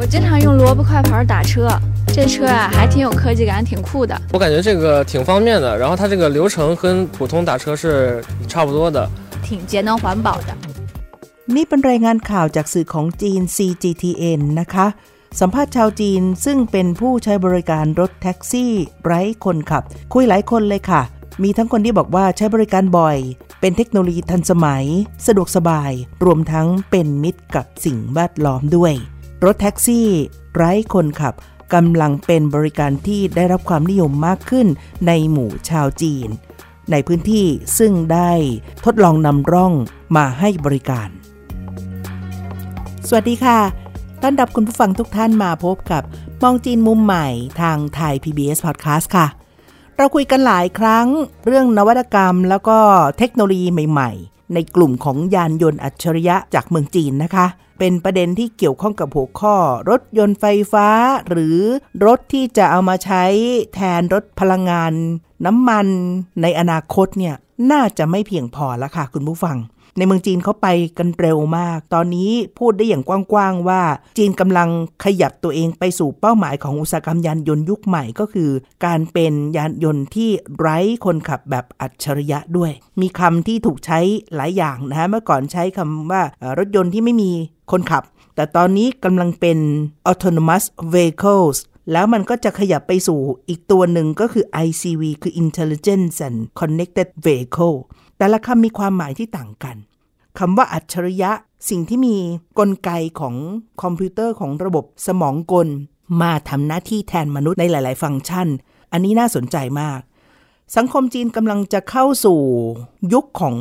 我经常用萝卜快跑打车，这车啊还挺有科技感，挺酷的。我感觉这个挺方便的，然后它这个流程跟普通打车是差不多的，挺节能环保的。นี่เป็นรายงานข่าวจากสื่อของจีน CGTN นะคะสัมภาษณ์ชาวจีนซึ่งเป็นผู้ใช้บริการรถแท็กซี่ไร้คนขับคุยหลายคนเลยค่ะมีทั้งคนที่บอกว่าใช้บริการบ่อยเป็นเทคโนโลยีทันสมัยสะดวกสบายรวมทั้งเป็นมิตรกับสิ่งแวดล้อมด้วยรถแท็กซี่ไร้คนขับกำลังเป็นบริการที่ได้รับความนิยมมากขึ้นในหมู่ชาวจีนในพื้นที่ซึ่งได้ทดลองนำร่องมาให้บริการสวัสดีค่ะต้อนรับคุณผู้ฟังทุกท่านมาพบกับมองจีนมุมใหม่ทางไทย PBS Podcast ค่ะเราคุยกันหลายครั้งเรื่องนวัตกรรมแล้วก็เทคโนโลยีใหม่ๆในกลุ่มของยานยนต์อัจฉริยะจากเมืองจีนนะคะเป็นประเด็นที่เกี่ยวข้องกับหัวข้อรถยนต์ไฟฟ้าหรือรถที่จะเอามาใช้แทนรถพลังงานน้ำมันในอนาคตเนี่ยน่าจะไม่เพียงพอแล้วค่ะคุณผู้ฟังในเมืองจีนเขาไปกันเร็วมากตอนนี้พูดได้อย่างกว้างๆว่าจีนกำลังขยับตัวเองไปสู่เป้าหมายของอุตสาหกรรมยานยนต์ยุคใหม่ก็คือการเป็นยานยนต์ที่ไร้คนขับแบบอัจฉริยะด้วยมีคำที่ถูกใช้หลายอย่างนะฮะเมื่อก่อนใช้คำว่ารถยนต์ที่ไม่มีคนขับแต่ตอนนี้กำลังเป็น autonomous vehicles แล้วมันก็จะขยับไปสู่อีกตัวหนึ่งก็คือ ICV คือ intelligent and connected vehicle แต่ละคำมีความหมายที่ต่างกันคำว่าอัจฉริยะสิ่งที่มีกลไกของคอมพิวเตอร์ของระบบสมองกลมาทำหน้าที่แทนมนุษย์ในหลายๆฟังก์ชันอันนี้น่าสนใจมากสังคมจีนกำลังจะเข้าสู่ยุคของ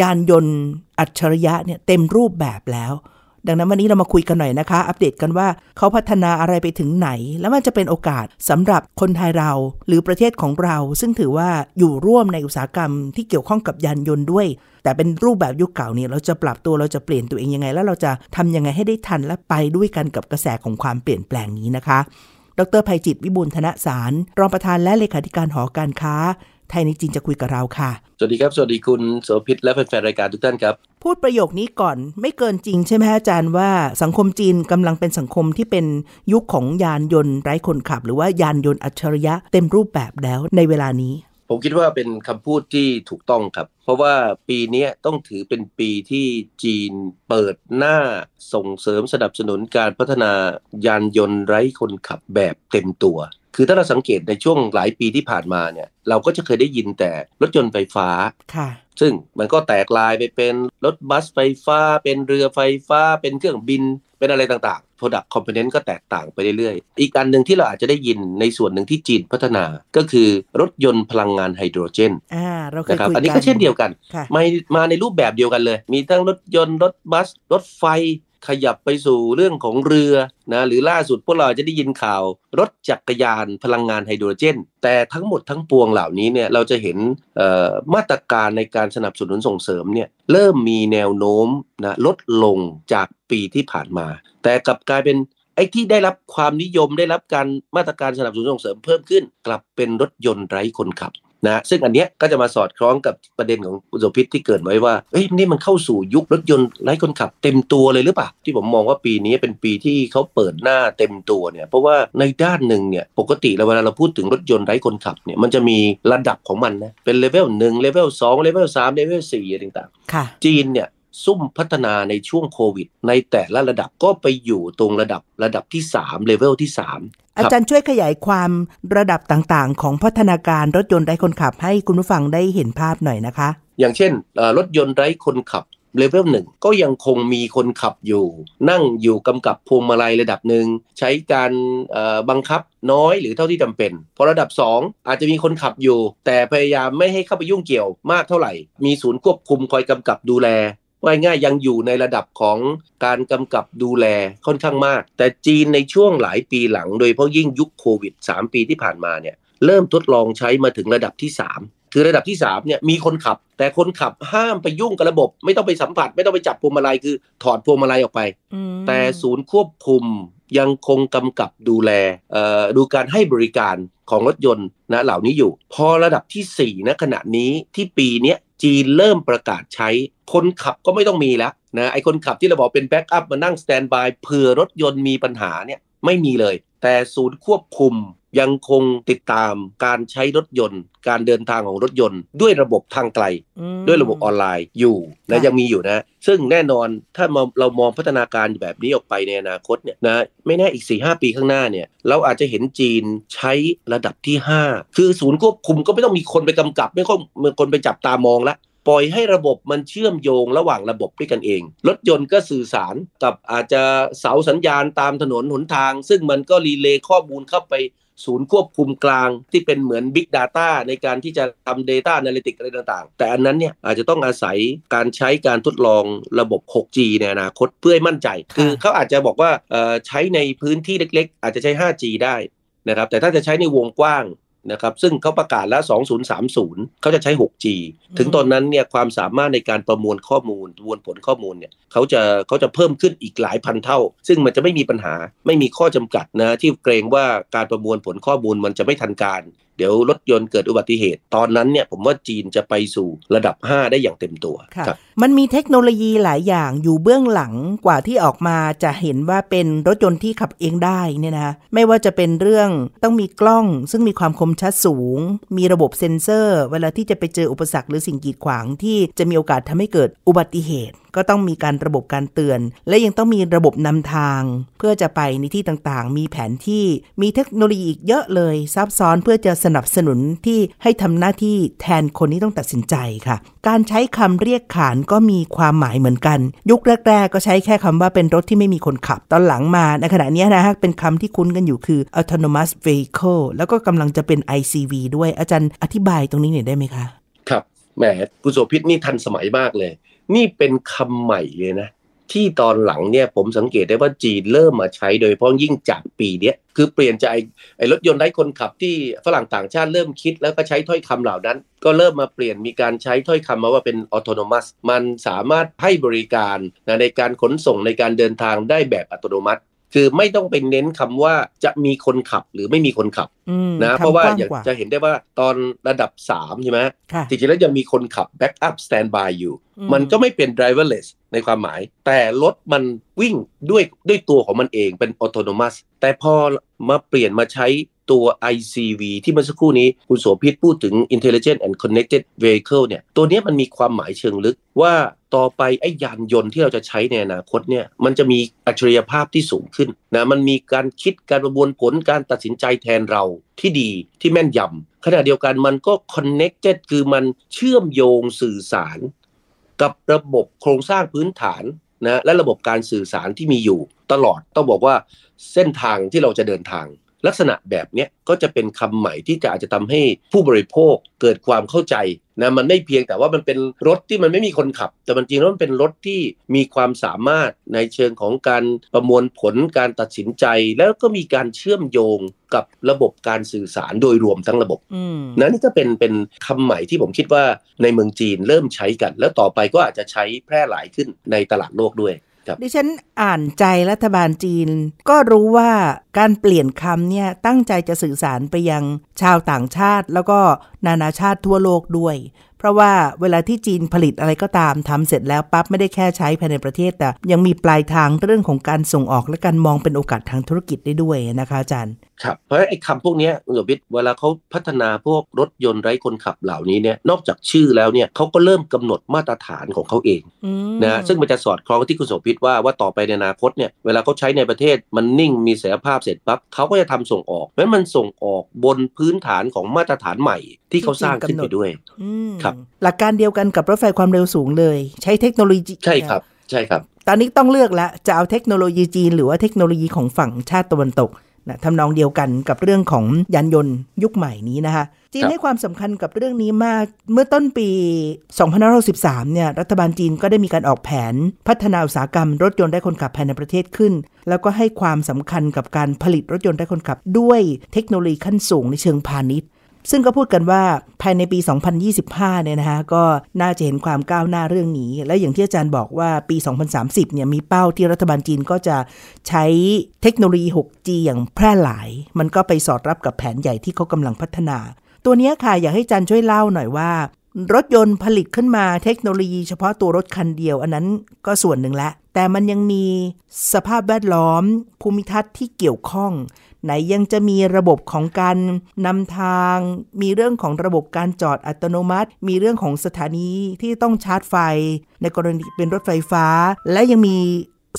ยานยนต์อัจฉริยะเนี่ยเต็มรูปแบบแล้วดังนั้นวันนี้เรามาคุยกันหน่อยนะคะอัปเดตกันว่าเขาพัฒนาอะไรไปถึงไหนแล้วมันจะเป็นโอกาสสำหรับคนไทยเราหรือประเทศของเราซึ่งถือว่าอยู่ร่วมในอุตสาหกรรมที่เกี่ยวข้องกับยานยนต์ด้วยแต่เป็นรูปแบบยุคเก่าเนี่ยเราจะปรับตัวเราจะเปลี่ยนตัวเองยังไงแล้วเราจะทำยังไงให้ได้ทันและไปด้วยกันกับกระแสของความเปลี่ยนแปลงนี้นะคะดร.ไพจิตร วิบูลย์ธนสารรองประธานและเลขาธิการหอการค้าไทยในจีนจะคุยกับเราค่ะสวัสดีครับสวัสดีคุณโสภิตและแฟนๆรายการทุกท่านครับพูดประโยคนี้ก่อนไม่เกินจริงใช่ไหมอาจารย์ว่าสังคมจีนกำลังเป็นสังคมที่เป็นยุคของยานยนต์ไร้คนขับหรือว่ายานยนต์อัจฉริยะเต็มรูปแบบแล้วในเวลานี้ผมคิดว่าเป็นคำพูดที่ถูกต้องครับเพราะว่าปีนี้ต้องถือเป็นปีที่จีนเปิดหน้าส่งเสริมสนับสนุนการพัฒนายานยนต์ไร้คนขับแบบเต็มตัวคือถ้าเราสังเกตในช่วงหลายปีที่ผ่านมาเนี่ยเราก็จะเคยได้ยินแต่รถยนต์ไฟฟ้าซึ่งมันก็แตกลายไปเป็นรถบัสไฟฟ้าเป็นเรือไฟฟ้าเป็นเครื่องบินเป็นอะไรต่างๆ Product Component ก็แตกต่างไปเรื่อยๆอีกอันหนึ่งที่เราอาจจะได้ยินในส่วนหนึ่งที่จีนพัฒนาก็คือรถยนต์พลังงานไฮโดรเจนนะครับอันนี้ก็เช่นเดียวกันมาในรูปแบบเดียวกันเลยมีทั้งรถยนต์รถบัสรถไฟขยับไปสู่เรื่องของเรือนะหรือล่าสุดพวกเราจะได้ยินข่าวรถจักรยานพลังงานไฮโดรเจนแต่ทั้งหมดทั้งปวงเหล่านี้เนี่ยเราจะเห็นมาตรการในการสนับสนุนส่งเสริมเนี่ยเริ่มมีแนวโน้มนะลดลงจากปีที่ผ่านมาแต่กลับกลายเป็นไอ้ที่ได้รับความนิยมได้รับการมาตรการสนับสนุนส่งเสริมเพิ่มขึ้นกลับเป็นรถยนต์ไร้คนขับนะซึ่งอันเนี้ยก็จะมาสอดคล้องกับประเด็นของคุณโสภิตที่เกิดไว้ว่าเอ้ยนี่มันเข้าสู่ยุครถยนต์ไร้คนขับเต็มตัวเลยหรือเปล่าที่ผมมองว่าปีนี้เป็นปีที่เขาเปิดหน้าเต็มตัวเนี่ยเพราะว่าในด้านหนึ่งเนี่ยปกติแล้วเวลาเราพูดถึงรถยนต์ไร้คนขับเนี่ยมันจะมีระดับของมันนะเป็นเลเวล1เลเวล2เลเวล3เลเวล4อะไรต่างๆจีนเนี่ยซุ่มพัฒนาในช่วงโควิดในแต่ละระดับก็ไปอยู่ตรงระดับที่3เลเวลที่3อาจารย์ช่วยขยายความระดับต่างๆของพัฒนาการรถยนต์ไร้คนขับให้คุณผู้ฟังได้เห็นภาพหน่อยนะคะอย่างเช่นรถยนต์ไร้คนขับเลเวล1ก็ยังคงมีคนขับอยู่นั่งอยู่กำกับพวงมาลัยระดับหนึ่งใช้การบังคับน้อยหรือเท่าที่จำเป็นพอระดับ2อาจจะมีคนขับอยู่แต่พยายามไม่ให้เข้าไปยุ่งเกี่ยวมากเท่าไหร่มีศูนย์ควบคุมคอยกำกับดูแล ว่าง่ายยังอยู่ในระดับของการกำกับดูแลค่อนข้างมากแต่จีนในช่วงหลายปีหลังโดยเพราะยิ่งยุคโควิด3ปีที่ผ่านมาเนี่ยเริ่มทดลองใช้มาถึงระดับที่3คือระดับที่3เนี่ยมีคนขับแต่คนขับห้ามไปยุ่งกับระบบไม่ต้องไปสัมผัสไม่ต้องไปจับพวงมาลัยคือถอดพวงมาลัยออกไปแต่ศูนย์ควบคุมยังคงกำกับดูแลดูการให้บริการของรถยนต์นะเหล่านี้อยู่พอระดับที่4นะขณะนี้ที่ปีนี้จีนเริ่มประกาศใช้คนขับก็ไม่ต้องมีแล้วนะไอ้คนขับที่เราบอกเป็นแบ็กอัพมานั่งสแตนด์บายเผื่อรถยนต์มีปัญหาเนี่ยไม่มีเลยแต่ศูนย์ควบคุมยังคงติดตามการใช้รถยนต์การเดินทางของรถยนต์ด้วยระบบทางไกลด้วยระบบออนไลน์อยู่นะยังมีอยู่นะซึ่งแน่นอนถ้าเรามองพัฒนาการแบบนี้ออกไปในอนาคตเนี่ยนะไม่แน่อีก 4-5 ปีข้างหน้าเนี่ยเราอาจจะเห็นจีนใช้ระดับที่5คือศูนย์ควบคุมก็ไม่ต้องมีคนไปกำกับไม่ต้องมีคนไปจับตามองละปล่อยให้ระบบมันเชื่อมโยงระหว่างระบบด้วยกันเองรถยนต์ก็สื่อสารกับอาจจะเสาสัญญาณตามถนนหนทางซึ่งมันก็รีเลย์ข้อมูลเข้าไปศูนย์ควบคุมกลางที่เป็นเหมือน Big Data ในการที่จะทำ Data Analytics อะไรต่างๆแต่อันนั้นเนี่ยอาจจะต้องอาศัยการใช้การทดลองระบบ 6G ในอนาคตเพื่อให้มั่นใจคือเขาอาจจะบอกว่าใช้ในพื้นที่เล็กๆอาจจะใช้ 5G ได้นะครับแต่ถ้าจะใช้ในวงกว้างนะครับซึ่งเขาประกาศแล้ว 2030 เขาจะใช้ 6G ถึงตอนนั้นเนี่ยความสามารถในการประมวลข้อมูลประมวลผลข้อมูลเนี่ยเขาจะเพิ่มขึ้นอีกหลายพันเท่าซึ่งมันจะไม่มีปัญหาไม่มีข้อจำกัดนะที่เกรงว่าการประมวลผลข้อมูลมันจะไม่ทันการเดี๋ยวรถยนต์เกิดอุบัติเหตุตอนนั้นเนี่ยผมว่าจีนจะไปสู่ระดับ5ได้อย่างเต็มตัวครับมันมีเทคโนโลยีหลายอย่างอยู่เบื้องหลังกว่าที่ออกมาจะเห็นว่าเป็นรถยนต์ที่ขับเองได้เนี่ยนะไม่ว่าจะเป็นเรื่องต้องมีกล้องซึ่งมีความคมชัดสูงมีระบบเซ็นเซอร์เวลาที่จะไปเจออุปสรรคหรือสิ่งกีดขวางที่จะมีโอกาสทำให้เกิดอุบัติเหตุก็ต้องมีการระบบการเตือนและยังต้องมีระบบนำทางเพื่อจะไปในที่ต่างๆมีแผนที่มีเทคโนโลยีอีกเยอะเลยซับซ้อนเพื่อจะสนับสนุนที่ให้ทำหน้าที่แทนคนที่ต้องตัดสินใจค่ะการใช้คำเรียกขานก็มีความหมายเหมือนกันยุคแรกๆก็ใช้แค่คำว่าเป็นรถที่ไม่มีคนขับตอนหลังมาในขณะนี้นะฮะเป็นคำที่คุ้นกันอยู่คือ autonomous vehicle แล้วก็กำลังจะเป็น ICV ด้วยอาจารย์อธิบายตรงนี้หน่อยได้ไหมคะครับแหมคุณโสภิตนี่ทันสมัยมากเลยนี่เป็นคำใหม่เลยนะที่ตอนหลังเนี่ยผมสังเกตได้ว่าจีนเริ่มมาใช้โดยเฉพาะยิ่งจากปีนี้คือเปลี่ยนจากไอ้รถยนต์ไร้คนขับที่ฝรั่งต่างชาติเริ่มคิดแล้วก็ใช้ถ้อยคำเหล่านั้นก็เริ่มมาเปลี่ยนมีการใช้ถ้อยคำมาว่าเป็น autonomous มันสามารถให้บริการในการขนส่งในการเดินทางได้แบบอัตโนมัติคือไม่ต้องไปเน้นคำว่าจะมีคนขับหรือไม่มีคนขับนะเพราะว่าอยากจะเห็นได้ว่าตอนระดับ3ใช่ไหมจริงๆแล้วยังมีคนขับ back up stand by อยู่มันก็ไม่เป็น driverless ในความหมายแต่รถมันวิ่งด้วยตัวของมันเองเป็น autonomous แต่พอมาเปลี่ยนมาใช้ตัว ICV ที่เมื่อสักครู่นี้คุณโสภิตพูดถึง Intelligent and Connected Vehicle เนี่ยตัวนี้มันมีความหมายเชิงลึกว่าต่อไปไอ้ยานยนต์ที่เราจะใช้ในอนาคตเนี่ยมันจะมีอัจฉริยภาพที่สูงขึ้นนะมันมีการคิดการประมวลผลการตัดสินใจแทนเราที่ดีที่แม่นยำขณะเดียวกันมันก็ Connected คือมันเชื่อมโยงสื่อสารกับระบบโครงสร้างพื้นฐานนะและระบบการสื่อสารที่มีอยู่ตลอดต้องบอกว่าเส้นทางที่เราจะเดินทางลักษณะแบบนี้ก็จะเป็นคำใหม่ที่จะอาจจะทำให้ผู้บริโภคเกิดความเข้าใจนะมันไม่เพียงแต่ว่ามันเป็นรถที่มันไม่มีคนขับแต่จริงๆแล้วมันเป็นรถที่มีความสามารถในเชิงของการประมวลผลการตัดสินใจแล้วก็มีการเชื่อมโยงกับระบบการสื่อสารโดยรวมทั้งระบบนะนี่ก็เป็นคำใหม่ที่ผมคิดว่าในเมืองจีนเริ่มใช้กันแล้วต่อไปก็อาจจะใช้แพร่หลายขึ้นในตลาดโลกด้วยดิฉันอ่านใจรัฐบาลจีนก็รู้ว่าการเปลี่ยนคำเนี่ยตั้งใจจะสื่อสารไปยังชาวต่างชาติแล้วก็นานาชาติทั่วโลกด้วยเพราะว่าเวลาที่จีนผลิตอะไรก็ตามทำเสร็จแล้วปั๊บไม่ได้แค่ใช้ภายในประเทศแต่ยังมีปลายทางเรื่องของการส่งออกและการมองเป็นโอกาสทางธุรกิจได้ด้วยนะคะอาจารย์ครับเพราะไอ้คำพวกนี้คุณสมบิตเวลาเขาพัฒนาพวกรถยนต์ไร้คนขับเหล่านี้เนี่ยนอกจากชื่อแล้วเนี่ยเขาก็เริ่มกำหนดมาตรฐานของเขาเองนะซึ่งมันจะสอดคล้องกับที่คุณสมบิตว่าต่อไปในอนาคตเนี่ยเวลาเขาใช้ในประเทศมันนิ่งมีเสถียรภาพเสร็จปั๊บเขาก็จะทำส่งออกเพราะฉะนั้นมันส่งออกบนพื้นฐานของมาตรฐานใหม่ที่เขาสร้างขึ้นไปด้วยหลักการเดียวกันกับรถไฟความเร็วสูงเลยใช้เทคโนโลยีใช่ครับตอนนี้ต้องเลือกแล้วจะเอาเทคโนโลยีจีนหรือว่าเทคโนโลยีของฝั่งชาติตะวันตก นะทำนองเดียวกันกับเรื่องของยานยนต์ยุคใหม่นี้นะคะจีนให้ความสำคัญกับเรื่องนี้มากเมื่อต้นปี2563เนี่ยรัฐบาลจีนก็ได้มีการออกแผนพัฒนาอุตสาหกรรมรถยนต์ไร้คนขับภายในประเทศขึ้นแล้วก็ให้ความสำคัญกับการผลิตรถยนต์ไร้คนขับด้วยเทคโนโลยีขั้นสูงในเชิงพาณิชย์ซึ่งก็พูดกันว่าภายในปี2025เนี่ยนะคะก็น่าจะเห็นความก้าวหน้าเรื่องนี้และอย่างที่อาจารย์บอกว่าปี2030เนี่ยมีเป้าที่รัฐบาลจีนก็จะใช้เทคโนโลยี 6G อย่างแพร่หลายมันก็ไปสอดรับกับแผนใหญ่ที่เขากำลังพัฒนาตัวนี้ค่ะอยากให้อาจารย์ช่วยเล่าหน่อยว่ารถยนต์ผลิตขึ้นมาเทคโนโลยีเฉพาะตัวรถคันเดียวอันนั้นก็ส่วนหนึ่งละแต่มันยังมีสภาพแวดล้อมภูมิทัศน์ที่เกี่ยวข้องไหนยังจะมีระบบของการนำทางมีเรื่องของระบบการจอดอัตโนมัติมีเรื่องของสถานีที่ต้องชาร์จไฟในกรณีเป็นรถไฟฟ้าและยังมี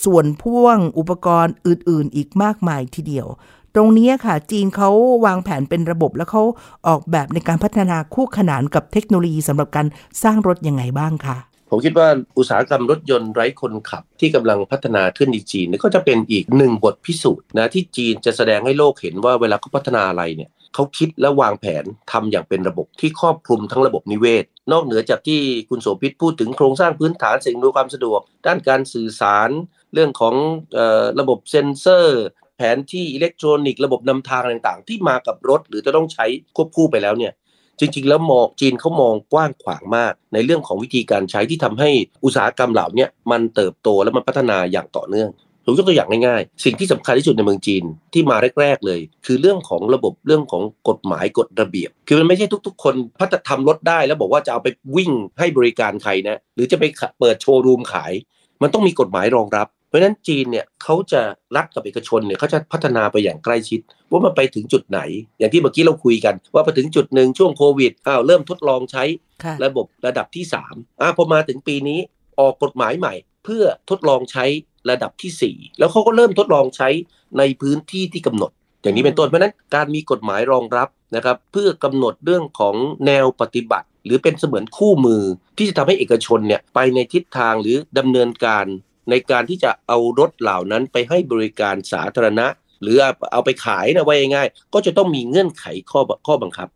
ส่วนพ่วงอุปกรณ์อื่นๆอีกมากมายทีเดียวตรงนี้ค่ะจีนเขาวางแผนเป็นระบบแล้วเขาออกแบบในการพัฒนาคู่ขนานกับเทคโนโลยีสำหรับการสร้างรถยังไงบ้างคะผมคิดว่าอุตสาหกรรมรถยนต์ไร้คนขับที่กำลังพัฒนาขึ้นในจีนก็จะเป็นอีกหนึ่งบทพิสูจน์นะที่จีนจะแสดงให้โลกเห็นว่าเวลาเขาพัฒนาอะไรเนี่ยเขาคิดและวางแผนทำอย่างเป็นระบบที่ครอบคลุมทั้งระบบนิเวศนอกเหนือจากที่คุณโสภิตพูดถึงโครงสร้างพื้นฐานสิ่งอำนวยความสะดวกด้านการสื่อสารเรื่องของระบบเซ็นเซอร์แผนที่อิเล็กทรอนิกส์ระบบนำทางต่างๆที่มากับรถหรือจะต้องใช้ควบคู่ไปแล้วเนี่ยจริงๆแล้วมองจีนเขามองกว้างขวางมากในเรื่องของวิธีการใช้ที่ทำให้อุตสาหกรรมเหล่านี้มันเติบโตและมันพัฒนาอย่างต่อเนื่องผมยกตัวอย่างง่ายๆสิ่งที่สำคัญที่สุดในเมืองจีนที่มาแรกๆเลยคือเรื่องของระบบเรื่องของกฎหมายกฎระเบียบคือมันไม่ใช่ทุกๆคนพัฒนาทำรถได้แล้วบอกว่าจะเอาไปวิ่งให้บริการใครนะหรือจะไปเปิดโชว์รูมขายมันต้องมีกฎหมายรองรับเพราะฉะนั้นจีนเนี่ยเขาจะรัฐกับเอกชนเนี่ยเขาจะพัฒนาไปอย่างใกล้ชิดว่ามันไปถึงจุดไหนอย่างที่เมื่อกี้เราคุยกันว่าพอถึงจุดหนึ่งช่วงโควิดเริ่มทดลองใช้ระบบระดับที่3พอมาถึงปีนี้ออกกฎหมายใหม่เพื่อทดลองใช้ระดับที่4แล้วเขาก็เริ่มทดลองใช้ในพื้นที่ที่กำหนดอย่างนี้เป็นต้นเพราะฉะนั้นการมีกฎหมายรองรับนะครับเพื่อกำหนดเรื่องของแนวปฏิบัติหรือเป็นเสมือนคู่มือที่จะทำให้เอกชนเนี่ยไปในทิศทางหรือดำเนินการในการที่จะเอารถเหล่านั้นไปให้บริการสาธารณะหรือเอาไปขายนะว่าง่ายๆก็จะต้องมีเงื่อนไขข้อบังคับ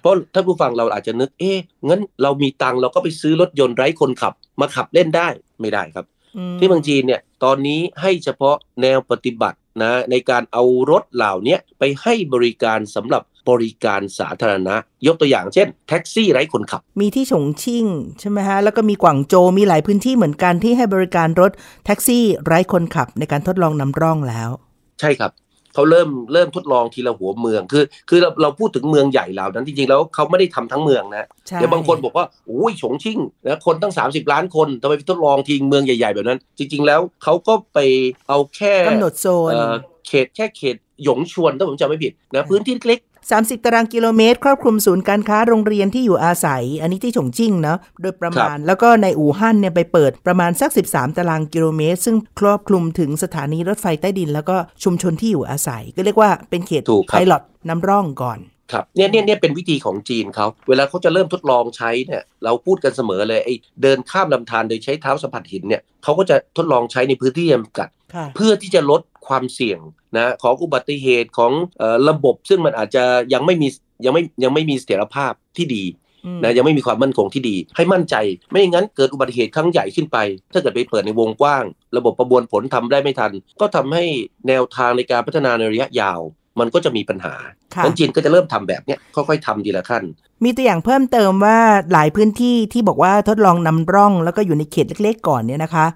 เพราะถ้าผู้ฟังเราอาจจะนึกงั้นเรามีตังเราก็ไปซื้อรถยนต์ไร้คนขับมาขับเล่นได้ไม่ได้ครับที่เมืองจีนเนี่ยตอนนี้ให้เฉพาะแนวปฏิบัตินะในการเอารถเหล่านี้ไปให้บริการสำหรับบริการสาธารณะยกตัวอย่างเช่นแท็กซี่ไร้คนขับมีที่ฉงชิ่งใช่ไหมฮะแล้วก็มีกวางโจวมีหลายพื้นที่เหมือนกันที่ให้บริการรถแท็กซี่ไร้คนขับในการทดลองนำร่องแล้วใช่ครับเขาเริ่มทดลองทีละหัวเมืองคือเราพูดถึงเมืองใหญ่เหล่านั้นจริงๆแล้วเขาไม่ได้ทำทั้งเมืองนะเดี๋ยวบางคนบอกว่าโอ้ยฉงชิ่งนะคนตั้ง30ล้านคนทำไมทดลองทีเมืองใหญ่ๆแบบนั้นจริงๆแล้วเขาก็ไปเอาแค่กำหนดโซนเขตแค่เขตหยงชวนถ้าผมจำไม่ผิดนะพื้นที่เล็ก30ตารางกิโลเมตรครอบคลุมศูนย์การค้าโรงเรียนที่อยู่อาศัยอันนี้ที่ฉงชิ่งเนาะโดยประมาณแล้วก็ในอู่ฮั่นเนี่ยไปเปิดประมาณสัก13ตารางกิโลเมตรซึ่งครอบคลุมถึงสถานีรถไฟใต้ดินแล้วก็ชุมชนที่อยู่อาศัยก็เรียกว่าเป็นเขตไพลอตนำร่องก่อนครับเนี่ยเป็นวิธีของจีนเขาเวลาเขาจะเริ่มทดลองใช้เนี่ยเราพูดกันเสมอเลยไอ้เดินข้ามลำธารโดยใช้เท้าสัมผัสหินเนี่ยเขาก็จะทดลองใช้ในพื้นที่จำกัดเพื่อที่จะลดความเสี่ยงนะของอุบัติเหตุของระบบซึ่งมันอาจจะยังไม่มีเสถียรภาพที่ดีนะยังไม่มีความมั่นคงที่ดีให้มั่นใจไม่อย่างนั้นเกิดอุบัติเหตุครั้งใหญ่ขึ้นไปถ้าเกิดไปเปิดในวงกว้างระบบประมวลผลทำได้ไม่ทันก็ทำให้แนวทางในการพัฒนาในระยะยาวมันก็จะมีปัญหาดังนั้นจีนก็จะเริ่มทำแบบนี้ค่อยๆทำทีละขั้นมีตัวอย่างเพิ่มเติมว่าหลายพื้นที่ที่บอกว่าทดลองนำร่องแล้วก็อยู่ในเขตเล็กๆก่อนเนี่ยนะคะ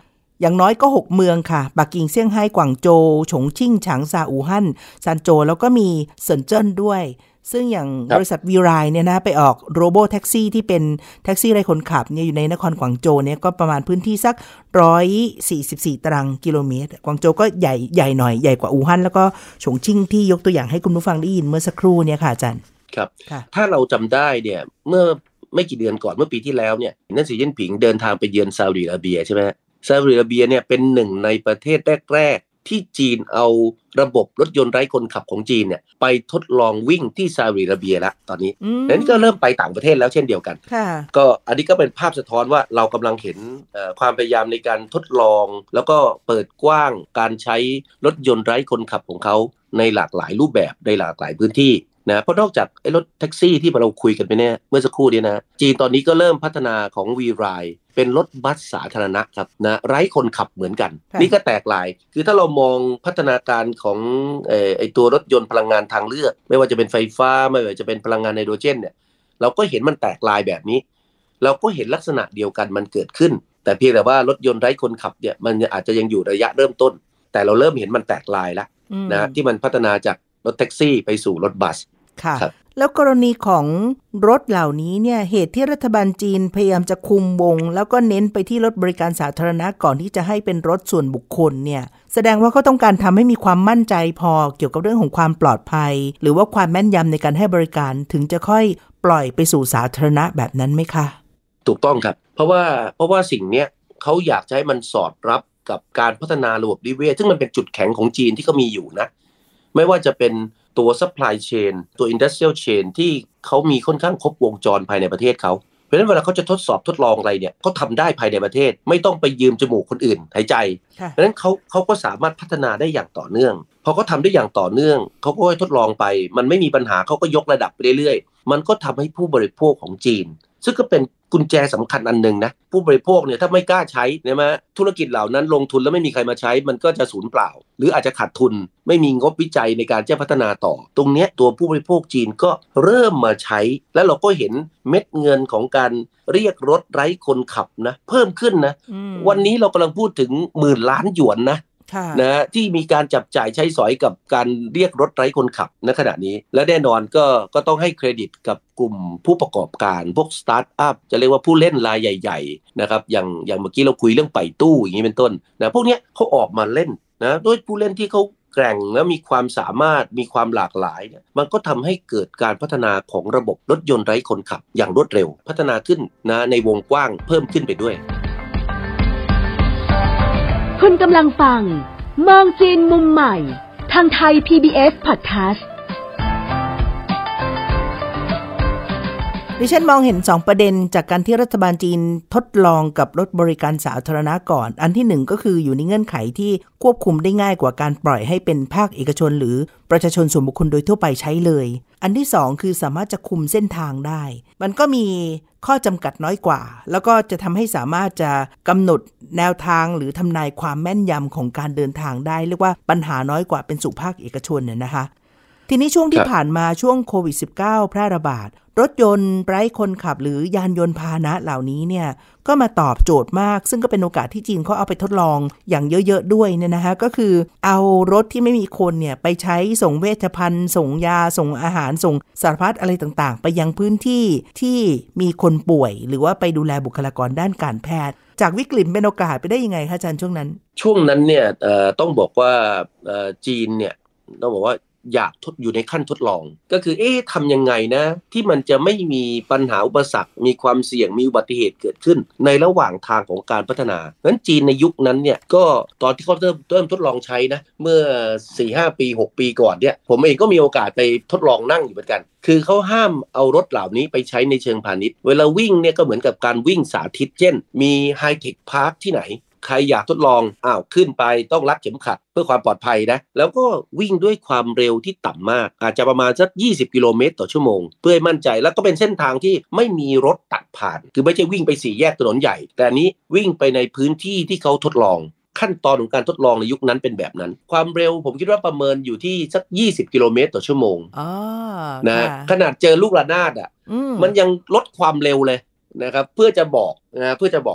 อย่างน้อยก็6เมืองค่ะปักกิ่งเซี่ยงไฮ้กวางโจวฉงชิ่งฉางซาอู่ฮั่นซานโจวแล้วก็มีเซินเจิ้นด้วยซึ่งอย่างบริษัทวีไรเนี่ยนะไปออกโรโบแท็กซี่ที่เป็นแท็กซี่ไร้คนขับเนี่ยอยู่ในนครกวางโจวเนี่ยก็ประมาณพื้นที่สัก144ตารางกิโลเมตรกวางโจวก็ใหญ่ใหญ่หน่อยใหญ่กว่าอู่ฮั่นแล้วก็ฉงชิ่งที่ยกตัวอย่างให้คุณผู้ฟังได้ยินเมื่อสักครู่เนี่ยค่ะอาจารย์ครับถ้าเราจำได้เนี่ยเมื่อไม่กี่เดือนก่อนเมื่อปีที่แล้วเนี่ยนั่นสีจิ้นผิงเดินทางไปเยือนซาอุดิอาระเบียใช่ไหมซาอุดิอาระเบียเนี่ยเป็นหนึ่งในประเทศแรกๆ ที่จีนเอาระบบรถยนต์ไร้คนขับของจีนเนี่ยไปทดลองวิ่งที่ซาอุดิอาระเบียแล้วตอนนี้นั้นก็เริ่มไปต่างประเทศแล้วเช่นเดียวกันก็อันนี้ก็เป็นภาพสะท้อนว่าเรากำลังเห็นความพยายามในการทดลองแล้วก็เปิดกว้างการใช้รถยนต์ไร้คนขับของเขาในหลากหลายรูปแบบในหลากหลายพื้นที่นะเพราะนอกจากไอ้รถแท็กซี่ที่เราคุยกันไปเนี่ยเมื่อสักครู่นี้นะจีนตอนนี้ก็เริ่มพัฒนาของ WeRide เป็นรถบัสสาธารณะครับนะไร้คนขับเหมือนกันนี่ก็แตกหลายคือถ้าเรามองพัฒนาการของไอ้ตัวรถยนต์พลังงานทางเลือกไม่ว่าจะเป็นไฟฟ้าไม่ว่าจะเป็นพลังงานไฮโดรเจนเนี่ยเราก็เห็นมันแตกหลายแบบนี้เราก็เห็นลักษณะเดียวกันมันเกิดขึ้นแต่เพียงแต่ว่ารถยนต์ไร้คนขับเนี่ยมันอาจจะยังอยู่ระยะเริ่มต้นแต่เราเริ่มเห็นมันแตกหลายแล้วนะที่มันพัฒนาจากรถแท็กซี่ไปสู่รถบัสค่ะแล้วกรณีของรถเหล่านี้เนี่ยเหตุที่รัฐบาลจีนพยายามจะคุมวงแล้วก็เน้นไปที่รถบริการสาธารณะก่อนที่จะให้เป็นรถส่วนบุคคลเนี่ยแสดงว่าเขาต้องการทำให้มีความมั่นใจพอเกี่ยวกับเรื่องของความปลอดภัยหรือว่าความแม่นยำในการให้บริการถึงจะค่อยปล่อยไปสู่สาธารณะแบบนั้นไหมคะถูกต้องครับเพราะว่าสิ่งเนี้ยเขาอยากให้มันสอดรับกับการพัฒนาระบบนิเวศซึ่งมันเป็นจุดแข็งของจีนที่เขามีอยู่นะไม่ว่าจะเป็นตัว supply chain ตัว industrial chain ที่เขามีค่อนข้างครบวงจรภายในประเทศเขาเพราะฉะนั้นเวลาเขาจะทดสอบทดลองอะไรเนี่ยเขาทำได้ภายในประเทศไม่ต้องไปยืมจมูกคนอื่นหายใจเพราะฉะนั้นเขาก็สามารถพัฒนาได้อย่างต่อเนื่องพอเขาทำได้อย่างต่อเนื่องเขาก็ทดลองไปมันไม่มีปัญหาเขาก็ยกระดับไปเรื่อยๆมันก็ทำให้ผู้บริโภคของจีนซึ่งก็เป็นกุญแจสำคัญอันหนึ่งนะผู้บริโภคเนี่ยถ้าไม่กล้าใช้เนี่ยมาธุรกิจเหล่านั้นลงทุนแล้วไม่มีใครมาใช้มันก็จะสูญเปล่าหรืออาจจะขาดทุนไม่มีงบวิจัยในการจะพัฒนาต่อตรงนี้ตัวผู้บริโภคจีนก็เริ่มมาใช้แล้วเราก็เห็นเม็ดเงินของการเรียกรถไร้คนขับนะเพิ่มขึ้นนะวันนี้เรากำลังพูดถึง10,000 ล้านหยวนนะนะที่มีการจับจ่ายใช้สอยกับการเรียกรถไร้คนขับณขณะนี้และแน่นอนก็ต้องให้เครดิตกับกลุ่มผู้ประกอบการพวกสตาร์ทอัพจะเรียกว่าผู้เล่นรายใหญ่ๆนะครับอย่างเมื่อกี้เราคุยเรื่องไปตู้อย่างนี้เป็นต้นนะพวกนี้เขาออกมาเล่นนะด้วยผู้เล่นที่เขาแกร่งและมีความสามารถมีความหลากหลายเนี่ยมันก็ทำให้เกิดการพัฒนาของระบบรถยนต์ไร้คนขับอย่างรวดเร็วพัฒนาขึ้นนะในวงกว้างเพิ่มขึ้นไปด้วยคุณกำลังฟังมองจีนมุมใหม่ทางไทย PBS Podcast ดิฉันมองเห็น2ประเด็นจากการที่รัฐบาลจีนทดลองกับรถบริการสาธารณะก่อนอันที่1ก็คืออยู่ในเงื่อนไขที่ควบคุมได้ง่ายกว่าการปล่อยให้เป็นภาคเอกชนหรือประชาชนส่วนบุคคลโดยทั่วไปใช้เลยอันที่2คือสามารถจะคุมเส้นทางได้มันก็มีข้อจำกัดน้อยกว่าแล้วก็จะทำให้สามารถจะกำหนดแนวทางหรือทำนายความแม่นยำของการเดินทางได้เรียกว่าปัญหาน้อยกว่าเป็นสู่ภาคเอกชนเนี่ยนะคะทีนี้ช่วงที่ผ่านมาช่วงโควิด -19 แพร่ระบาดรถยนต์ไร้คนขับหรือยานยนต์พาหนะเหล่านี้เนี่ยก็มาตอบโจทย์มากซึ่งก็เป็นโอกาสที่จีนเขาเอาไปทดลองอย่างเยอะๆด้วยเนี่ยนะคะก็คือเอารถที่ไม่มีคนเนี่ยไปใช้ส่งเวชภัณฑ์ส่งยาส่งอาหารส่งสารพัดอะไรต่างๆไปยังพื้นที่ที่มีคนป่วยหรือว่าไปดูแลบุคลากรด้านการแพทย์จากวิกฤตเป็นโอกาสไปได้ยังไงคะอาจารย์ช่วงนั้นเนี่ยต้องบอกว่าจีนเนี่ยต้องบอกว่าอยากทดอยู่ในขั้นทดลองก็คือทำยังไงนะที่มันจะไม่มีปัญหาอุปสรรคมีความเสี่ยงมีอุบัติเหตุเกิดขึ้นในระหว่างทางของการพัฒนางั้นจีนในยุคนั้นเนี่ยก็ตอนที่เขาเริ่มทดลองใช้นะเมื่อ 4-5 ปี 6 ปีก่อนเนี่ยผมเองก็มีโอกาสไปทดลองนั่งอยู่เหมือนกันคือเขาห้ามเอารถเหล่านี้ไปใช้ในเชิงพาณิชย์เวลาวิ่งเนี่ยก็เหมือนกับการวิ่งสาธิตเช่นมีไฮเทคพาร์คที่ไหนใครอยากทดลองขึ้นไปต้องรัดเข็มขัดเพื่อความปลอดภัยนะแล้วก็วิ่งด้วยความเร็วที่ต่ำมากอาจจะประมาณสัก20 กิโลเมตรต่อชั่วโมงเพื่อให้มั่นใจแล้วก็เป็นเส้นทางที่ไม่มีรถตัดผ่านคือไม่ใช่วิ่งไป4 แยกถนนใหญ่แต่อันนี้วิ่งไปในพื้นที่ที่เขาทดลองขั้นตอนของการทดลองในยุคนั้นเป็นแบบนั้นความเร็วผมคิดว่าประเมินอยู่ที่สัก20 กิโลเมตรต่อชั่วโมงนะขนาดเจอลูกระนาดมันยังลดความเร็วเลยนะครับเพื่อจะบอก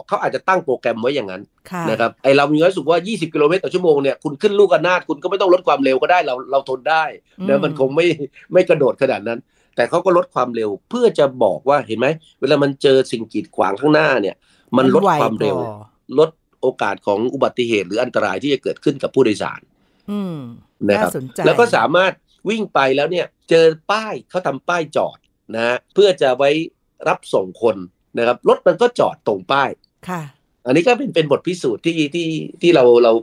เขาอาจจะตั้งโปรแกรมไว้อย่างนั้นนะครับไอเรามีความรู้สึกว่า20 กิโลเมตรต่อชั่วโมงเนี่ยคุณขึ้นลูกระนาดคุณก็ไม่ต้องลดความเร็วก็ได้เราทนได้นะมันคงไม่กระโดดขนาดนั้นแต่เขาก็ลดความเร็วเพื่อจะบอกว่าเห็นไหมเวลามันเจอสิ่งกีดขวางข้างหน้าเนี่ยมันลดความเร็วลดโอกาสของอุบัติเหตุหรืออันตรายที่จะเกิดขึ้นกับผู้โดยสารนะครับแล้วก็สามารถวิ่งไปแล้วเนี่ยเจอป้ายเขาทำป้ายจอดนะเพื่อจะไว้รับส่งคนนะครับรถมันก็จอดตรงป้าย อันนี้ก็เป็นบทพิสูจน์ที่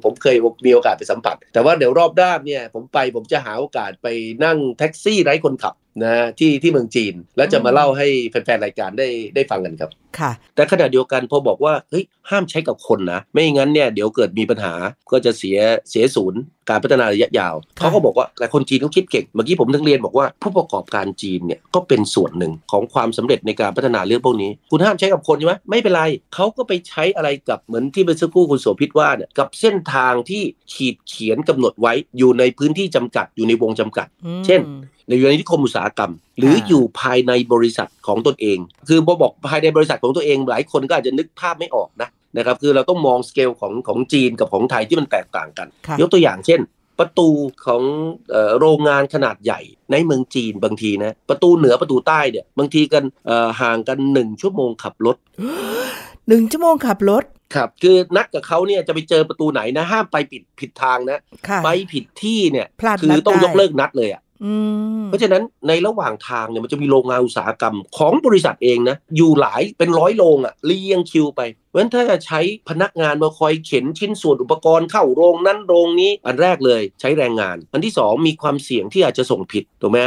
ผมเคยมีโอกาสไปสัมผัสแต่ว่าเดี๋ยวรอบด้านเนี่ยผมจะหาโอกาสไปนั่งแท็กซี่ไร้คนขับนะที่เมืองจีนแล้วจะมาเล่าให้แฟนๆรายการได้ฟังกันครับค่ะแต่ขณะเดียวกันพอบอกว่าเฮ้ยห้ามใช้กับคนนะไม่งั้นเนี่ยเดี๋ยวเกิดมีปัญหาก็จะเสียศูนย์การพัฒนาระยะยาวเขาก็บอกว่าหลายคนจีนเขาคิดเก่งเมื่อกี้ผมทั้งเรียนบอกว่าผู้ประกอบการจีนเนี่ยก็เป็นส่วนหนึ่งของความสำเร็จในการพัฒนาเรื่องพวกนี้คุณห้ามใช้กับคนใช่ไหมไม่เป็นไรเขาก็ไปใช้อะไรกับเหมือนที่เมื่อสักครู่คุณโสภิตว่าเนี่ยกับเส้นทางที่ขีดเขียนกำหนดไว้อยู่ในพื้นที่จำกัดอยู่ในวงจำกัดเช่นอยู่ในนิคมอุตสาหกรรมหรืออยู่ภายในบริษัทของตนเองคือพอบอกภายในบริษัทของตัวเองหลายคนก็อาจจะนึกภาพไม่ออกนะครับคือเราต้องมองสเกลของจีนกับของไทยที่มันแตกต่างกันยกตัวอย่างเช่นประตูของโรงงานขนาดใหญ่ในเมืองจีนบางทีนะประตูเหนือประตูใต้เนี่ยบางทีกันห่างกัน1ชั่วโมงขับรถ1ชั่วโมงขับรถครับคือนักกับเขาเนี่ยจะไปเจอประตูไหนนะห้ามไปผิดทางนะไปผิดที่เนี่ยคือต้องยกเลิกนัดเลยอ่ะเพราะฉะนั้นในระหว่างทางเนี่ยมันจะมีโรงงานอุตสาหกรรมของบริษัทเองนะอยู่หลายเป็นร้อยโรงอ่ะเรียงคิวไปเพราะฉะนั้นถ้าจะใช้พนักงานมาคอยเข็นชิ้นส่วนอุปกรณ์เข้าโรงนั้นโรงนี้อันแรกเลยใช้แรงงานอันที่สองมีความเสี่ยงที่อาจจะส่งผิดถูกไหม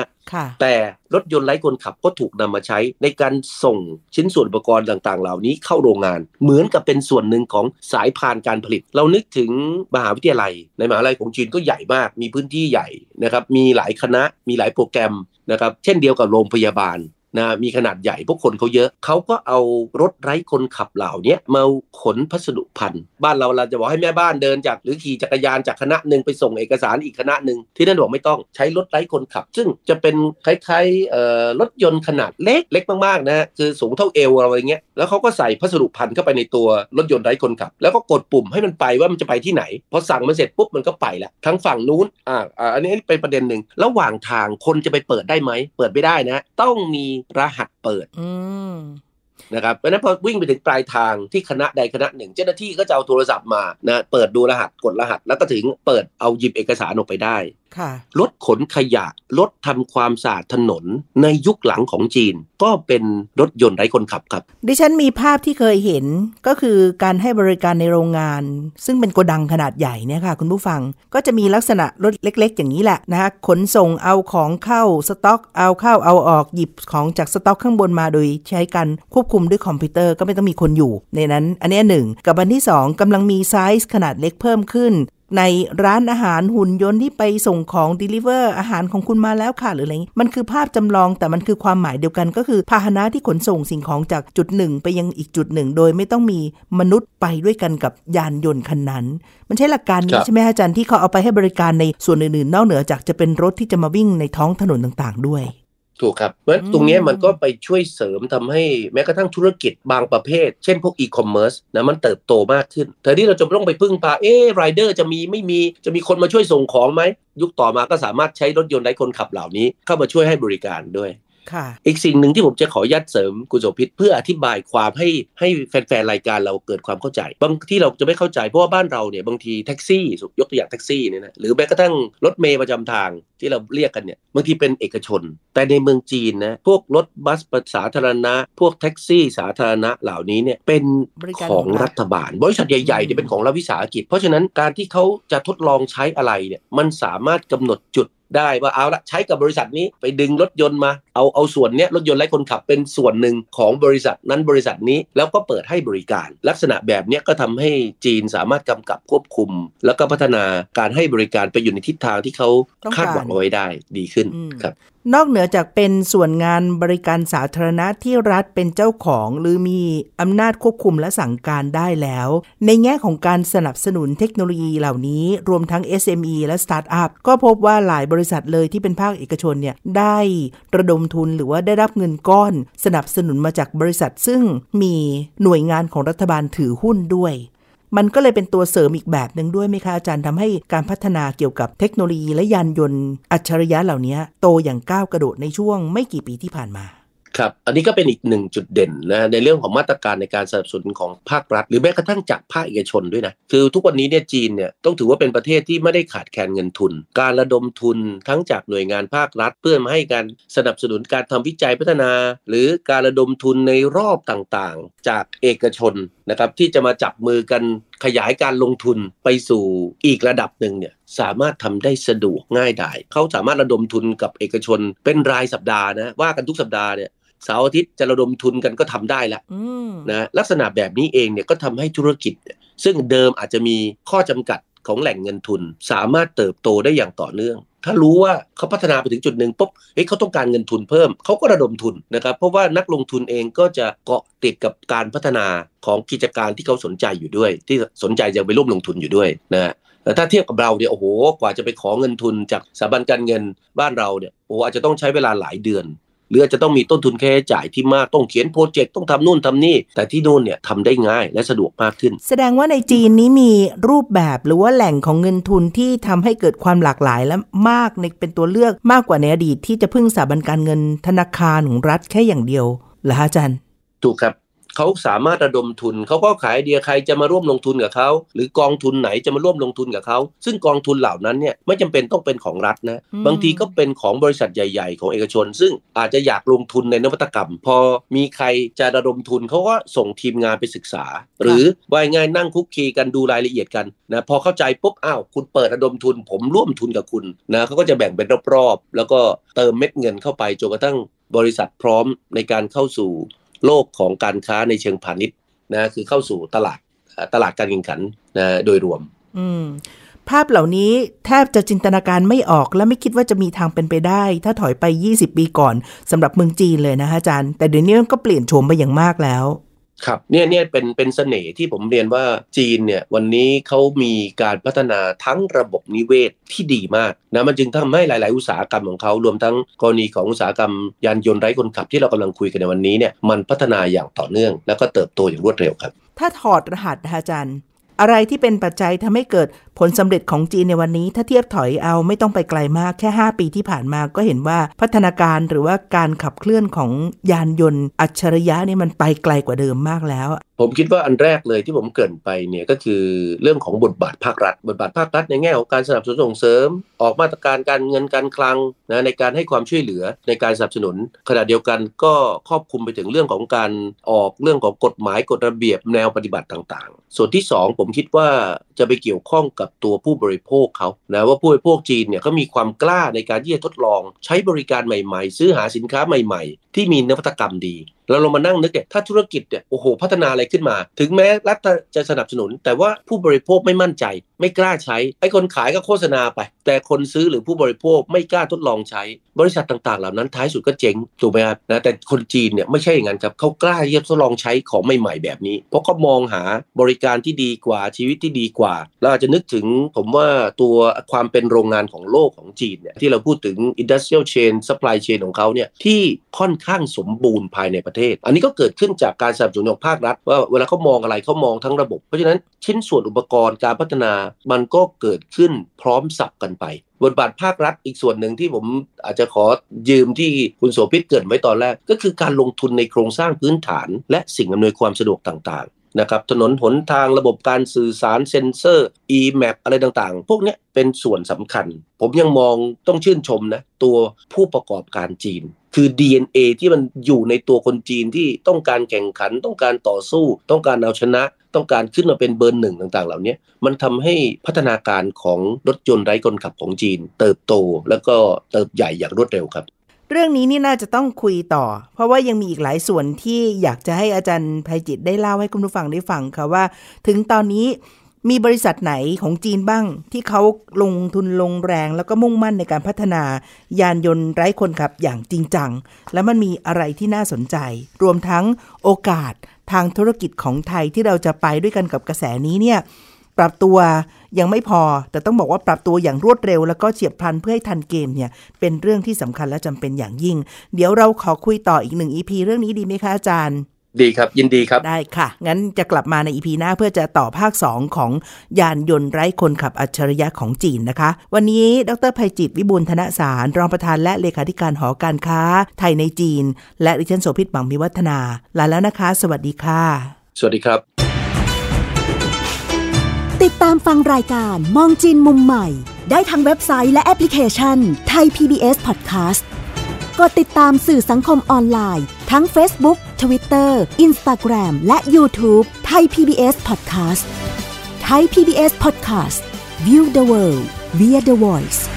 แต่รถยนต์ไร้คนขับก็ถูกนำมาใช้ในการส่งชิ้นส่วนอุปกรณ์ต่างๆเหล่านี้เข้าโรงงานเหมือนกับเป็นส่วนหนึ่งของสายพานการผลิตเรานึกถึงมหาวิทยาลัยในมหาวิทยาลัยของจีนก็ใหญ่มากมีพื้นที่ใหญ่นะครับมีหลายคณะมีหลายโปรแกรมนะครับเช่นเดียวกับโรงพยาบาลนะมีขนาดใหญ่พวกคนเขาเยอะเขาก็เอารถไร้คนขับเหล่านี้มาขนพัสดุพันบ้านเราจะบอกให้แม่บ้านเดินจากหรือขี่จักรยานจากคณะหนึ่งไปส่งเอกสารอีกคณะหนึ่งที่นั่นบอกไม่ต้องใช้รถไร้คนขับซึ่งจะเป็นคล้ายๆรถยนต์ขนาดเล็กเล็กมากๆนะคือสูงเท่าเอวอะไรเงี้ยแล้วเขาก็ใส่พัสดุพันเข้าไปในตัวรถยนต์ไร้คนขับแล้วก็กดปุ่มให้มันไปว่ามันจะไปที่ไหนพอสั่งมันเสร็จปุ๊บมันก็ไปละทั้งฝั่งนู้นอันนี้เป็นประเด็นนึงระหว่างทางคนจะไปเปิดได้ไหมเปิดไม่ได้นะต้องมีรหัสเปิดนะครับเพราะนั้นพอวิ่งไปถึงปลายทางที่คณะใดคณะหนึ่งเจ้าหน้าที่ก็จะเอาโทรศัพท์มานะเปิดดูรหัสกดรหัสแล้วก็ถึงเปิดเอาหยิบเอกสารออกไปได้รถขนขยะรถทำความสะอาดถนนในยุคหลังของจีนก็เป็นรถยนต์ไร้คนขับครับดิฉันมีภาพที่เคยเห็นก็คือการให้บริการในโรงงานซึ่งเป็นโกดังขนาดใหญ่เนี่ยค่ะคุณผู้ฟังก็จะมีลักษณะรถเล็กๆอย่างนี้แหละนะคะขนส่งเอาของเข้าสต็อกเอาเข้าเอาออกหยิบของจากสต็อกข้างบนมาโดยใช้การควบคุมด้วยคอมพิวเตอร์ก็ไม่ต้องมีคนอยู่ในนั้นอันนี้หนึ่งกับอันที่สองกำลังมีไซส์ขนาดเล็กเพิ่มขึ้นในร้านอาหารหุ่นยนต์ที่ไปส่งของ deliver อาหารของคุณมาแล้วค่ะหรืออะไรมันคือภาพจำลองแต่มันคือความหมายเดียวกันก็คือพาหนะที่ขนส่งสิ่งของจากจุดหนึ่งไปยังอีกจุดหนึ่งโดยไม่ต้องมีมนุษย์ไปด้วยกันกับยานยนต์คันนั้นมันใช่หลักการนี้ใช่ไหมอาจารย์ที่เขาเอาไปให้บริการในส่วนอื่นๆนอกเหนือจากจะเป็นรถที่จะมาวิ่งในท้องถนนต่างๆด้วยถูกครับเพราะตรงนี้มันก็ไปช่วยเสริมทำให้แม้กระทั่งธุรกิจบางประเภทเช่นพวกอีคอมเมิร์ซนะมันเติบโตมากขึ้นแต่ที่เราจะต้องไปพึ่งพาไรเดอร์จะมีคนมาช่วยส่งของไหมยุคต่อมาก็สามารถใช้รถยนต์ไร้คนขับเหล่านี้เข้ามาช่วยให้บริการด้วยอีกสิ่งหนึ่งที่ผมจะขอยัดเสริมคุณโสภิตเพื่ออธิบายความให้แฟนๆรายการเราเกิดความเข้าใจบางที่เราจะไม่เข้าใจเพราะว่าบ้านเราเนี่ยบางทีแท็กซี่ยกตัวอย่างแท็กซี่เนี่ยนะหรือแม้กระทั่งรถเมล์ประจำทางที่เราเรียกกันเนี่ยบางทีเป็นเอกชนแต่ในเมืองจีนนะพวกรถบัสสาธารณะพวกแท็กซี่สาธารณะเหล่านี้เนี่ยเป็นของรัฐบาลบริษัทใหญ่ๆเนี่ยเป็นของรัฐวิสาหกิจเพราะฉะนั้นการที่เขาจะทดลองใช้อะไรเนี่ยมันสามารถกำหนดจุดได้ว่าเอาละใช้กับบริษัทนี้ไปดึงรถยนต์มาเอาส่วนเนี้ยรถยนต์ไร้คนขับเป็นส่วนหนึ่งของบริษัทนั้นบริษัทนี้แล้วก็เปิดให้บริการลักษณะแบบนี้ก็ทำให้จีนสามารถกำกับควบคุมแล้วก็พัฒนาการให้บริการไปอยู่ในทิศทางที่เขาคาดหวังเอาไว้ได้ดีขึ้นครับนอกเหนือจากเป็นส่วนงานบริการสาธารณะที่รัฐเป็นเจ้าของหรือมีอำนาจควบคุมและสั่งการได้แล้วในแง่ของการสนับสนุนเทคโนโลยีเหล่านี้รวมทั้ง SME และสตาร์ทอัพก็พบว่าหลายบริษัทเลยที่เป็นภาคเอกชนเนี่ยได้ระดมทุนหรือว่าได้รับเงินก้อนสนับสนุนมาจากบริษัทซึ่งมีหน่วยงานของรัฐบาลถือหุ้นด้วยมันก็เลยเป็นตัวเสริมอีกแบบหนึ่งด้วยไหมคะอาจารย์ทำให้การพัฒนาเกี่ยวกับเทคโนโลยีและยานยนต์อัจฉริยะเหล่านี้โตอย่างก้าวกระโดดในช่วงไม่กี่ปีที่ผ่านมา ครับอันนี้ก็เป็นอีกหนึ่งจุดเด่นนะในเรื่องของมาตรการในการสนับสนุนของภาครัฐหรือแม้กระทั่งจากภาคเอกชนด้วยนะคือทุกวันนี้เนี่ยจีนเนี่ยต้องถือว่าเป็นประเทศที่ไม่ได้ขาดแคลนเงินทุนการระดมทุนทั้งจากหน่วยงานภาครัฐเพื่อมาให้การสนับสนุนการทำวิจัยพัฒนาหรือการระดมทุนในรอบต่างๆจากเอกชนนะครับที่จะมาจับมือกันขยายการลงทุนไปสู่อีกระดับหนึ่งเนี่ยสามารถทำได้สะดวกง่ายดายเขาสามารถระดมทุนกับเอกชนเป็นรายสัปดาห์นะว่ากันทุกสัปดาห์เนี่ยเสาร์อาทิตย์จะระดมทุนกันก็ทำได้แล้วนะลักษณะแบบนี้เองเนี่ยก็ทำให้ธุรกิจซึ่งเดิมอาจจะมีข้อจำกัดของแหล่งเงินทุนสามารถเติบโตได้อย่างต่อเนื่องถ้ารู้ว่าเขาพัฒนาไปถึงจุดหนึ่งปุ๊บเขาต้องการเงินทุนเพิ่มเขาก็ระดมทุนนะครับเพราะว่านักลงทุนเองก็จะเกาะติดกับการพัฒนาของกิจการที่เขาสนใจอยู่ด้วยที่สนใจจะไปร่วมลงทุนอยู่ด้วยนะแต่ถ้าเทียบกับเราเนี่ยโอ้โหกว่าจะไปขอเงินทุนจากสถาบันการเงินบ้านเราเนี่ยโอ้อาจจะต้องใช้เวลาหลายเดือนหรือจะต้องมีต้นทุนค่าใช้จ่ายที่มากต้องเขียนโปรเจกต์ต้องทำนู่นทำนี่แต่ที่นู่นเนี่ยทำได้ง่ายและสะดวกมากขึ้นแสดงว่าในจีนนี้มีรูปแบบหรือว่าแหล่งของเงินทุนที่ทำให้เกิดความหลากหลายและมากในเป็นตัวเลือกมากกว่าในอดีตที่จะพึ่งสถาบันการเงินธนาคารของรัฐแค่อย่างเดียวเหรอฮะอาจารย์ถูกครับเขาสามารถระดมทุนเขาก็ขายไอเดียใครจะมาร่วมลงทุนกับเขาหรือกองทุนไหนจะมาร่วมลงทุนกับเขาซึ่งกองทุนเหล่านั้นเนี่ยไม่จำเป็นต้องเป็นของรัฐนะบางทีก็เป็นของบริษัทใหญ่ๆของเอกชนซึ่งอาจจะอยากลงทุนในนวัตกรรมพอมีใครจะระดมทุนเขาก็ส่งทีมงานไปศึกษาหรือว่ายง่ายนั่งคุกคีกันดูรายละเอียดกันนะพอเข้าใจปุ๊บอ้าวคุณเปิดระดมทุนผมร่วมทุนกับคุณนะเขาก็จะแบ่งเป็นรอบๆแล้วก็เติมเม็ดเงินเข้าไปจนกระทั่งบริษัทพร้อมในการเข้าสู่โลกของการค้าในเชิงพาณิชย์นะคือเข้าสู่ตลาดการแข่งขันนะโดยรวมภาพเหล่านี้แทบจะจินตนาการไม่ออกและไม่คิดว่าจะมีทางเป็นไปได้ถ้าถอยไป20ปีก่อนสำหรับเมืองจีนเลยนะฮะอาจารย์แต่เดี๋ยวนี้ก็เปลี่ยนโฉมไปอย่างมากแล้วครับเนี่ยเป็นเสน่ห์ที่ผมเรียนว่าจีนเนี่ยวันนี้เขามีการพัฒนาทั้งระบบนิเวศที่ดีมากนะมันจึงทำให้หลายๆอุตสาหกรรมของเขารวมทั้งกรณีของอุตสาหกรรมยานยนต์ไร้คนขับที่เรากำลังคุยกันในวันนี้เนี่ยมันพัฒนาอย่างต่อเนื่องแล้วก็เติบโตอย่างรวดเร็วครับถ้าถอดรหัสอาจารย์อะไรที่เป็นปัจจัยทำให้เกิดผลสำเร็จของจีนในวันนี้ถ้าเทียบถอยเอาไม่ต้องไปไกลมากแค่5ปีที่ผ่านมาก็เห็นว่าพัฒนาการหรือว่าการขับเคลื่อนของยานยนต์อัจฉริยะนี่มันไปไกลกว่าเดิมมากแล้วผมคิดว่าอันแรกเลยที่ผมเกริ่นไปเนี่ยก็คือเรื่องของบทบาทภาครัฐบทบาทภาครัฐในแง่ของการสนับสนุนส่งเสริมออกมาตรการการเงินการคลังนะในการให้ความช่วยเหลือในการสนับสนุนขณะเดียวกันก็ครอบคลุมไปถึงเรื่องของการออกเรื่องของกฎหมายกฎระเบียบแนวปฏิบัติต่างๆส่วนที่2ผมคิดว่าจะไปเกี่ยวข้องกับตัวผู้บริโภคเขานะว่าผู้บริโภคจีนเนี่ยเขามีความกล้าในการที่จะทดลองใช้บริการใหม่ๆซื้อหาสินค้าใหม่ๆที่มีนวัตกรรมดีเราลงมานั่งนึกเนี่ยถ้าธุรกิจเนี่ยโอ้โหพัฒนาอะไรขึ้นมาถึงแม้รัฐจะสนับสนุนแต่ว่าผู้บริโภคไม่มั่นใจไม่กล้าใช้ไอ้คนขายก็โฆษณาไปแต่คนซื้อหรือผู้บริโภคไม่กล้าทดลองใช้บริษัทต่างๆเหล่านั้นท้ายสุดก็เจ๊งถูกไหมครับนะแต่คนจีนเนี่ยไม่ใช่อย่างนั้นครับเขากล้าที่จะทดลองใช้ของใหม่ๆแบบนี้เพราะเขามองหาบริการที่ดีกว่าชีวิตที่ดีกว่าเราอาจจะนึกถึงผมว่าตัวความเป็นโรงงานของโลกของจีนเนี่ยที่เราพูดถึง industrial chain supply chain ของเขาเนี่ยที่ค่อนข้างสมบูรณ์ภายในประเทศอันนี้ก็เกิดขึ้นจากการสนับสนุนของภาครัฐว่าเวลาเขามองอะไรเขามองทั้งระบบเพราะฉะนั้นชิ้นส่วนอุปกรณ์การพัฒนามันก็เกิดขึ้นพร้อมสับกันไปบทบาทภาครัฐอีกส่วนหนึ่งที่ผมอาจจะขอยืมที่คุณโสภิตเกริ่นไว้ตอนแรกก็คือการลงทุนในโครงสร้างพื้นฐานและสิ่งอำนวยความสะดวกต่างๆนะครับถนนหนทางระบบการสื่อสารเซ็นเซอร์ e-map อะไรต่างๆพวกนี้เป็นส่วนสำคัญผมยังมองต้องชื่นชมนะตัวผู้ประกอบการจีนคือ DNA ที่มันอยู่ในตัวคนจีนที่ต้องการแข่งขันต้องการต่อสู้ต้องการเอาชนะต้องการขึ้นมาเป็นเบอร์หนึ่งต่างๆเหล่านี้มันทำให้พัฒนาการของรถยนต์ไร้คนขับของจีนเติบโตแล้วก็เติบใหญ่อย่างรวดเร็วครับเรื่องนี้นี่น่าจะต้องคุยต่อเพราะว่ายังมีอีกหลายส่วนที่อยากจะให้อาจารย์ภัยจิตได้เล่าให้คุณผู้ฟังได้ฟังค่ะว่าถึงตอนนี้มีบริษัทไหนของจีนบ้างที่เขาลงทุนลงแรงแล้วก็มุ่งมั่นในการพัฒนายานยนต์ไร้คนขับอย่างจริงจังและมันมีอะไรที่น่าสนใจรวมทั้งโอกาสทางธุรกิจของไทยที่เราจะไปด้วยกันกับกระแสนี้เนี่ยปรับตัวยังไม่พอแต่ต้องบอกว่าปรับตัวอย่างรวดเร็วแล้วก็เฉียบพลันเพื่อให้ทันเกมเนี่ยเป็นเรื่องที่สำคัญและจำเป็นอย่างยิ่งเดี๋ยวเราขอคุยต่ออีก1 EP เรื่องนี้ดีไหมคะอาจารย์ ดีครับยินดีครับได้ค่ะงั้นจะกลับมาใน EP หน้าเพื่อจะต่อภาค2ของยานยนต์ไร้คนขับอัจฉริยะของจีนนะคะวันนี้ดร.ไพจิตรวิบูลย์ธนสารรองประธานและเลขาธิการหอการค้าไทยในจีนและดิฉันโสภิตหมังมีวัฒนาลาแล้วนะคะสวัสดีค่ะสวัสดีครับติดตามฟังรายการมองจีนมุมใหม่ได้ทางเว็บไซต์และแอปพลิเคชันไทย PBS Podcast กดติดตามสื่อสังคมออนไลน์ทั้ง Facebook, Twitter, Instagram และ YouTube ไทย PBS Podcast View the world via the voice